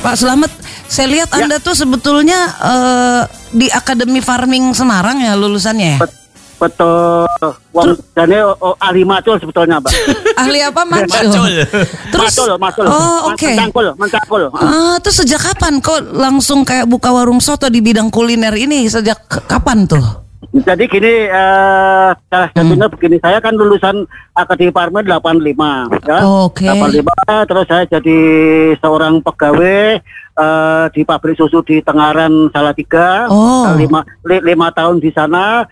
Pak Selamat, saya lihat ya. Anda tuh sebetulnya di Akademi Farming Semarang ya lulusannya ya? Betul. Dan ahli macul sebetulnya, Pak. Ahli apa macul? Terus macul. Oh, oke. Okay. Mencangkul. Terus sejak kapan kok langsung kayak buka warung soto di bidang kuliner ini? Sejak kapan tuh? Jadi gini, salah satunya begini, saya kan lulusan Akademi Farming 85, ya. Okay. 85, terus saya jadi seorang pegawai di pabrik susu di Tengaran Salatiga, 5 tahun di sana.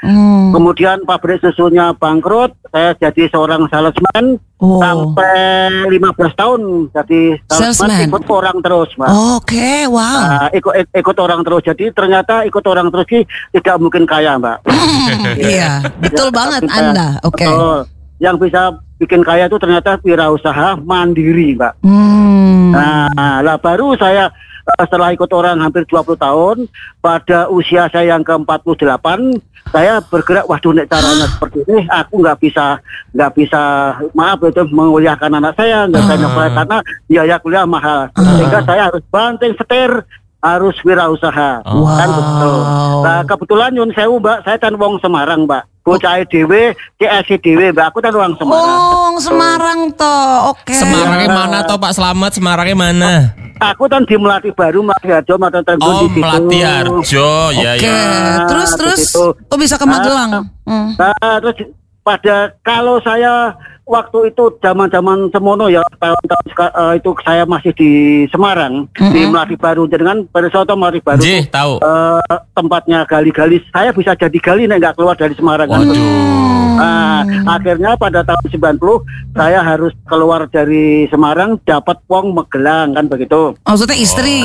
Kemudian pabrik susunya bangkrut, saya jadi seorang salesman. Sampai 15 tahun jadi salesman. Ikut orang terus, Mas. Oke, wow. Ikut orang terus. Jadi ternyata ikut orang terus sih tidak mungkin kaya, Mbak. Iya, betul banget Anda. Oke. Okay. Yang bisa bikin kaya itu ternyata wirausaha mandiri, Mbak. Nah, baru saya setelah ikut orang hampir 20 tahun, pada usia saya yang ke-48, saya bergerak, waduh, nek caranya seperti ini, aku nggak bisa, maaf itu menguliahkan anak saya, nggak bisa nyoba karena biaya kuliah mahal, sehingga saya harus banting setir, harus wirausaha. Wow. Kan betul. Nah, kebetulan nyun sewu, Mbak, saya kan wong Semarang, Mbak. Bocah dhewe, CSI dhewe, Mbak. Aku kan orang Semarang. Oh, Semarang toh. Oke. Okay. Semarangnya mana toh, Pak Selamat? Semarangnya mana? Aku kan di Melati Baru, Melati Harjo, Matan Tenggul di situ. Oh, Melati Harjo, ya. Oke. Terus. Oh, bisa ke Magelang. Terus pada kalau saya waktu itu zaman-zaman semono ya, tahun-tahun itu saya masih di Semarang, di Melati Baru, dengan perisoto Melati Baru. Jih, tahu. Tempatnya gali-gali. Saya bisa jadi gali nek enggak keluar dari Semarang. Akhirnya pada tahun 90 saya harus keluar dari Semarang, dapat wong Magelang, kan begitu. Maksudnya istri.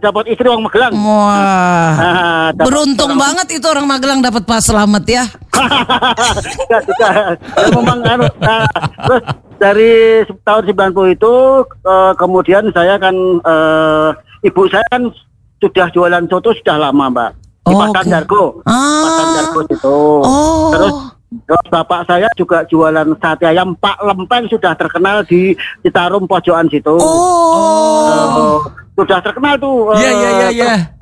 Dapat istri wong Magelang. Wah. Beruntung banget itu orang Magelang dapat Pak Selamat ya. Memang terus dari tahun 90 itu kemudian saya kan ibu saya kan sudah jualan soto sudah lama, Mbak, di Pasar Dargo. Pasar Dargo itu. Terus bapak saya juga jualan sate ayam Pak Lempeng, sudah terkenal di Citarum Pojokan situ. Sudah terkenal tuh. Iya.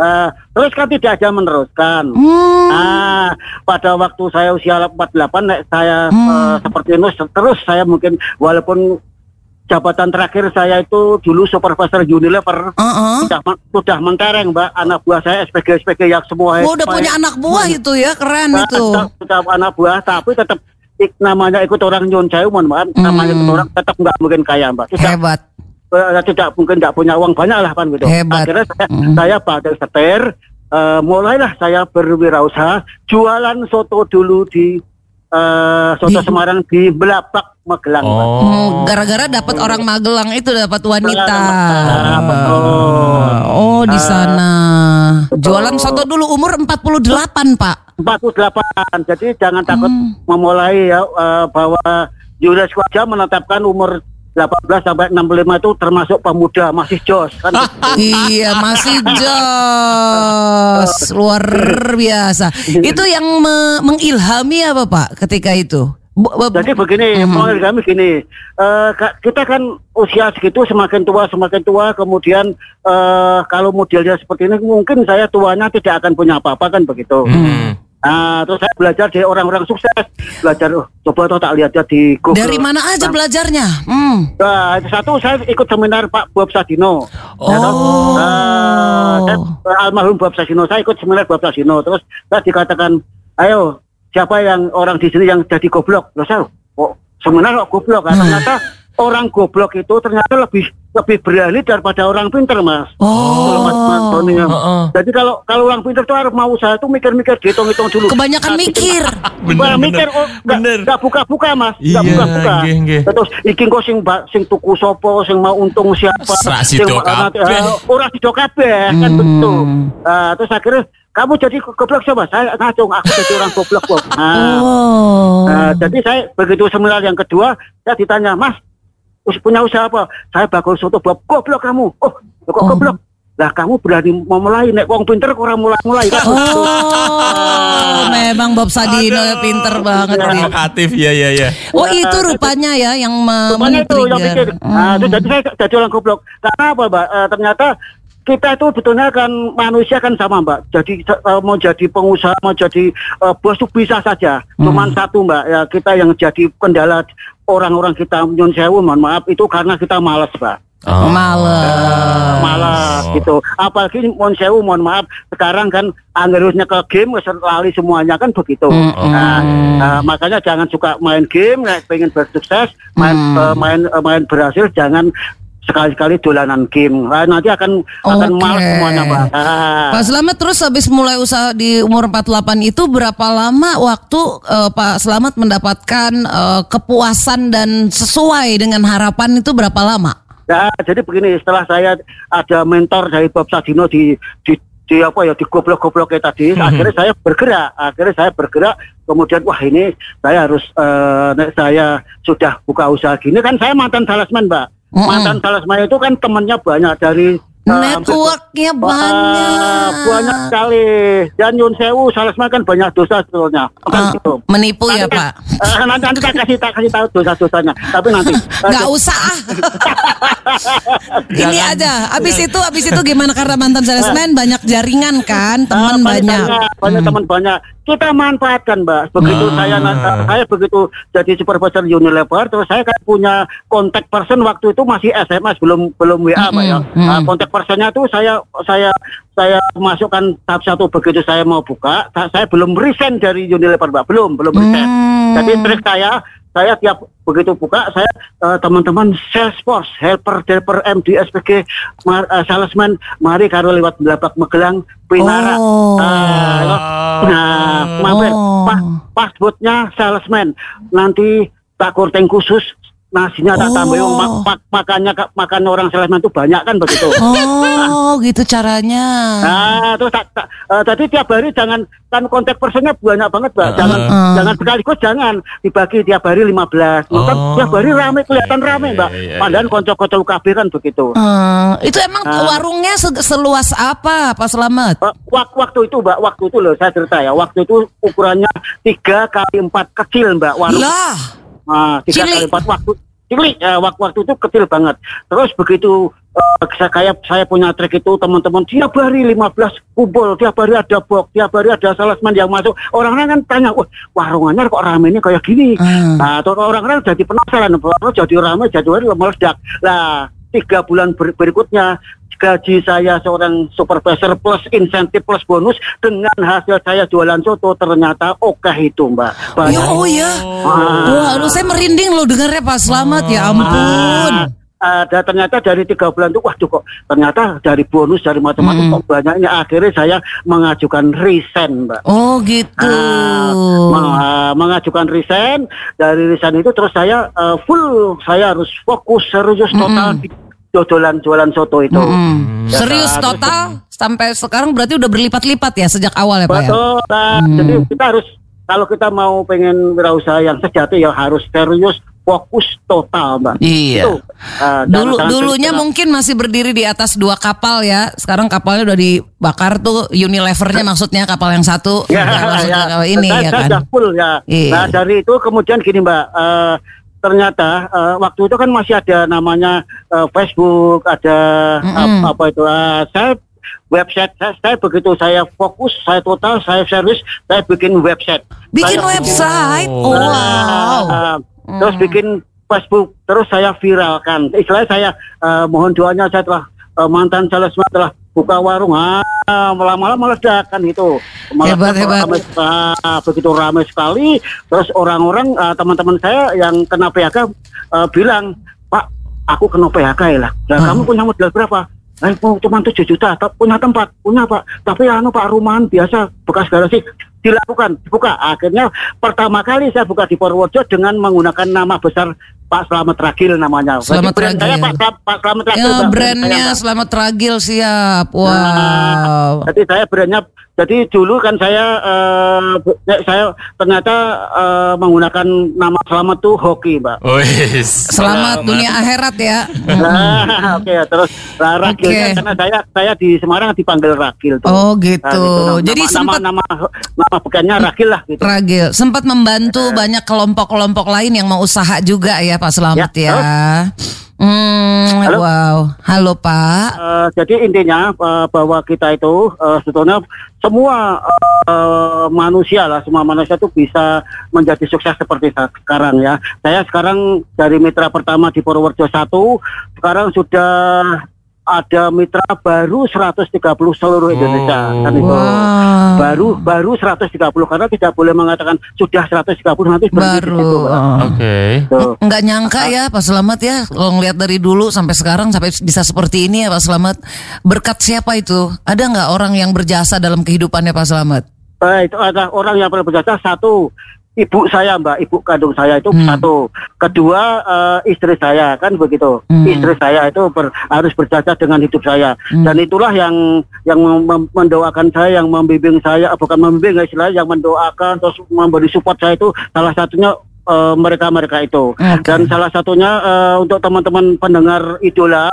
Terus kan tidak ada meneruskan. Nah, pada waktu saya usia 48, saya seperti ini terus saya mungkin walaupun jabatan terakhir saya itu dulu supervisor Unilever, sudah mentereng, Mbak. Anak buah saya SPG yang semua. Udah punya anak buah itu ya, keren itu. Sudah anak buah, tapi tetap namanya ikut orang nyun saya, Mbak. Namanya ikut orang tetap nggak mungkin kaya, Mbak. Hebat. Tidak mungkin nggak punya uang banyak lah, kan gitu. Hebat. Akhirnya saya badai setir, mulailah saya berwirausaha jualan soto dulu di soto Semarang di Blabak, Magelang. Gara-gara dapat orang Magelang itu, dapat wanita. Di sana. Jualan soto dulu umur 48, Pak. 48. Jadi jangan takut memulai ya, bahwa UNESCO aja menetapkan umur 18 sampai 65 itu termasuk pemuda, masih jos, kan? Iya, masih jos. Luar biasa. Itu yang mengilhami apa, Pak, ketika itu? Jadi begini, menurut kami gini, kita kan usia segitu semakin tua, kemudian kalau modelnya seperti ini mungkin saya tuanya tidak akan punya apa-apa, kan begitu. Nah, terus saya belajar dari orang-orang sukses, coba toh tak lihat di Google. Dari mana aja belajarnya? Nah, satu saya ikut seminar Pak Bob Sadino. Almarhum Bob Sadino, saya ikut seminar Bob Sadino. Terus saya dikatakan, ayo, siapa yang orang di sini yang jadi goblok? Sebenarnya goblok, kan? Ternyata orang goblok itu ternyata lebih berani daripada orang pintar, Mas. Jadi kalau orang pintar itu harus mau usaha itu mikir-mikir, dihitung-hitung dulu. Kebanyakan mikir. Enggak buka-buka, Mas. Enggak buka-buka. Terus iki engko sing tuku sapa, sing mau untung siapa? Ora sido kabeh, kan betul. Terus akhirnya kamu jadi goblok siapa? Saya ngacung, aku jadi orang goblok. Jadi saya begitu seminar yang kedua, saya ditanya, Mas, punya usaha apa? Saya bakul soto Bob. Goblok kamu. Kok goblok? Lah kamu berani memulai, nek wong pinter kurang mulai kan? Oh, memang Bob Sadino ya pinter banget ya. Provokatif ya. Oh itu rupanya ya yang men-trigger. Nah, itu jadi saya jadi orang goblok. Karena apa Mbak? Ternyata kita itu betulnya kan manusia kan sama Mbak. Jadi mau jadi pengusaha, mau jadi bos itu bisa saja. Cuman satu Mbak, ya kita yang jadi kendala orang-orang kita nyun sewu, mohon maaf itu karena kita malas Mbak. Oh. Malas gitu. Apalagi mohon maaf sekarang kan harusnya ke game lali semuanya kan begitu. Nah, makanya jangan suka main game, pengen bersukses, main berhasil jangan sekali-kali dolanan game. Nah, nanti akan malas semuanya, Pak. Pak Selamat terus habis mulai usaha di umur 48 itu berapa lama waktu Pak Selamat mendapatkan kepuasan dan sesuai dengan harapan itu berapa lama? Ya, jadi begini, setelah saya ada mentor dari Bob Sadino di goblok-gobloknya tadi, akhirnya saya bergerak. Kemudian wah ini saya harus saya sudah buka usaha gini kan, saya mantan salesman, Mbak. Mantan salesman itu kan temannya banyak dari networknya banyak sekali. Dan Yun Sewu salesman kan banyak dosa sebetulnya. Menipu nanti, ya Pak. Nanti tak kasih tahu dosa-dosanya. Tapi nanti. Gak usah. Ini aja. Abis itu gimana karena mantan salesman banyak jaringan kan, teman banyak. Banyak teman banyak. Kita manfaatkan Mbak. Begitu saya begitu jadi supervisor Unilever, terus saya kan punya kontak person waktu itu masih SMS belum WA Mbak ya. Kontak personnya tuh saya masukkan tahap 1 begitu saya mau buka, saya belum resign dari Unilever Mbak, belum resign. Jadi trik saya tiap begitu buka, saya teman-teman sales force, helper, MD, SPG, salesman, mari karo lewat Blabak Magelang, Pinara. Mampir, passwordnya salesman. Nanti tak korting khusus, nasinya tak tambah. Makannya orang salesman itu banyak kan begitu. Gitu caranya. Nah, terus tadi tiap hari jangan kan kontak personnya banyak banget, Mbak. Jangan sekaligus jangan dibagi tiap hari 15. Maka tiap hari rame kelihatan rame, Mbak. Padahal konco-konco KB kan begitu. Itu emang warungnya seluas apa, Pak Selamat? Waktu itu, Mbak, saya cerita ya. Waktu itu ukurannya 3x4 kecil, Mbak, warung. Lah. Nah, 3x4 waktu itu kecil banget. Terus begitu saya punya trik itu, teman-teman tiap hari 15 kumpul, tiap hari ada box, tiap hari ada salesman yang masuk. Orang-orang kan tanya, wah warungannya kok ramenya kayak gini. Nah, orang-orang jadi penasaran, jadi ramai, jadi meledak. Nah, 3 bulan berikutnya gaji saya seorang supervisor plus insentif plus bonus dengan hasil saya jualan soto ternyata itu Mbak. Oh ya. Wah, saya merinding loh dengarnya Pak Selamat, ya ampun. Ternyata dari 3 bulan itu kok ternyata dari bonus dari macam-macam kok banyaknya, akhirnya saya mengajukan resign Mbak. Oh gitu. Mengajukan resign. Dari resign itu terus saya full, saya harus fokus serius total jualan soto itu. Serius total sampai sekarang berarti udah berlipat-lipat ya sejak awal ya Pak ya? Betul. Jadi kita harus, kalau kita mau pengen wirausaha yang sejati ya harus serius, fokus total Mbak. Iya. Itu, dulunya mungkin masih berdiri di atas 2 kapal ya. Sekarang kapalnya udah dibakar tuh, Unilevernya maksudnya, kapal yang satu. Ini ya kan. Sudah full ya. Nah dari itu kemudian gini Mbak. Ternyata waktu itu kan masih ada namanya Facebook, ada website. Saya begitu saya fokus, saya total, saya serius, saya bikin website. Bikin website? Wow. Terus bikin Facebook, terus saya viralkan. Istilahnya saya mohon doanya, saya telah mantan salesman telah buka warung. Malam-malam meledak kan itu. Hebat. Begitu ramai sekali. Terus orang-orang teman-teman saya yang kena PHK bilang, Pak, aku kena PHK ya lah. Kamu punya modal berapa? Cuma 7 juta. Punya tempat? Punya Pak. Tapi Pak, rumahan biasa bekas garasi. Dibuka. Akhirnya pertama kali saya buka di Purworejo dengan menggunakan nama besar Pak Selamat Ragil namanya. Selamat Ragil. Saya Pak Selamat Ragil. Ya, brandnya saya, Selamat Ragil, siap. Wow. Nah, jadi saya brandnya. Jadi dulu kan saya ternyata menggunakan nama Selamat tuh hoki, Mbak. Selamat dunia akhirat ya. Nah, oke, terus Ragilnya karena saya di Semarang dipanggil Ragil tuh. Oh gitu. Nah, gitu. Jadi nama bukannya Ragil lah gitu. Ragil sempat membantu banyak kelompok-kelompok lain yang mau usaha juga ya Pak Selamat ya. Halo? Wow, halo Pak. Jadi intinya bahwa kita itu sebetulnya semua manusia lah, semua manusia itu bisa menjadi sukses seperti sekarang ya. Saya sekarang dari mitra pertama di Purworejo 1, sekarang sudah ada mitra baru 130 seluruh Indonesia. Kan itu. Wow. Baru 130 karena tidak boleh mengatakan sudah 130 nanti baru. Oke. Enggak nyangka ya Pak Selamat ya, kalau ngelihat dari dulu sampai sekarang sampai bisa seperti ini ya Pak Selamat. Berkat siapa itu? Ada enggak orang yang berjasa dalam kehidupannya Pak Selamat? Itu ada orang yang berjasa, satu ibu saya Mbak, ibu kandung saya itu satu. Kedua istri saya kan begitu. Istri saya itu harus berjasa dengan hidup saya. Dan itulah yang mendoakan saya, yang membimbing saya, bukan membimbing istilahnya, yang mendoakan terus memberi support saya itu salah satunya mereka-mereka itu. Okay. Dan salah satunya untuk teman-teman pendengar Idola,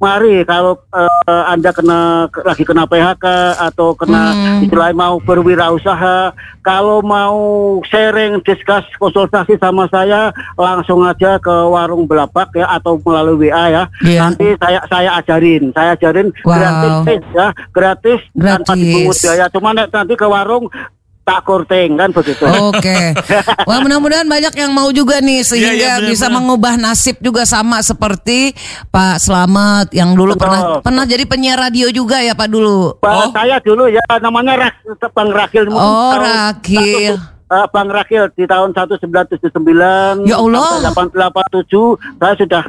mari kalau Anda lagi kena PHK atau kena istilah mau berwirausaha, kalau mau sharing, discuss, konsultasi sama saya langsung aja ke warung Blabak ya, atau melalui WA ya. Yeah. Nanti saya ajarin wow. gratis tanpa dipungut biaya. Cuma nanti ke warung tak korting kan begitu. Oke. Wah, mudah-mudahan banyak yang mau juga nih sehingga bisa mengubah nasib juga sama seperti Pak Selamat yang dulu pernah jadi penyiar radio juga ya Pak dulu. Saya dulu ya namanya Bang Ragil. Ragil. Bang Ragil di tahun 1979 ya Allah. 8887 saya sudah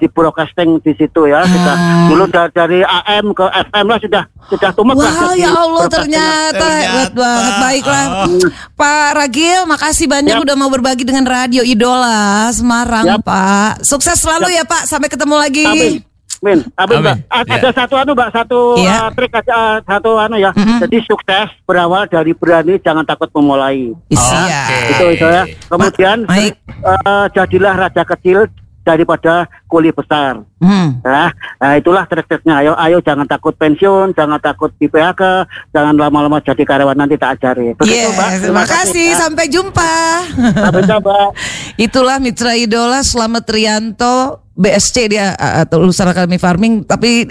di broadcasting di situ ya. Sudah dulu dari AM ke FM lah sudah tumak. Wah, ya Allah, ternyata hebat banget. Baiklah Pak Ragil, makasih banyak udah mau berbagi dengan Radio Idola Semarang Pak. Sukses selalu ya Pak, sampai ketemu lagi. Amin. Mbak. Ada satu trik. Jadi sukses berawal dari berani, jangan takut memulai. Itu ya. Kemudian jadilah raja kecil daripada kuli besar. Nah, itulah trik-triknya. Ayo jangan takut pensiun, jangan takut di PHK, jangan lama-lama jadi karyawan, nanti tak ajari. Terima kasih, sampai jumpa. Sampai jumpa. Itulah mitra Idola Selamat Rianto, BSC dia, atau lulusan Akademi Farming, tapi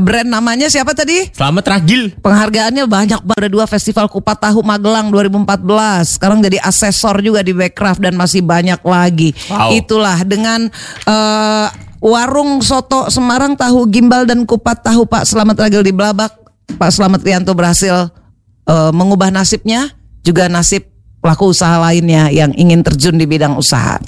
brand namanya siapa tadi? Selamat Ragil. Penghargaannya banyak, ada 2 Festival Kupat Tahu Magelang 2014. Sekarang jadi asesor juga di Backcraft dan masih banyak lagi. Wow. Itulah dengan warung soto Semarang, tahu gimbal dan kupat tahu Pak Selamat Ragil di Blabak. Pak Selamat Rianto berhasil mengubah nasibnya, juga nasib pelaku usaha lainnya yang ingin terjun di bidang usaha.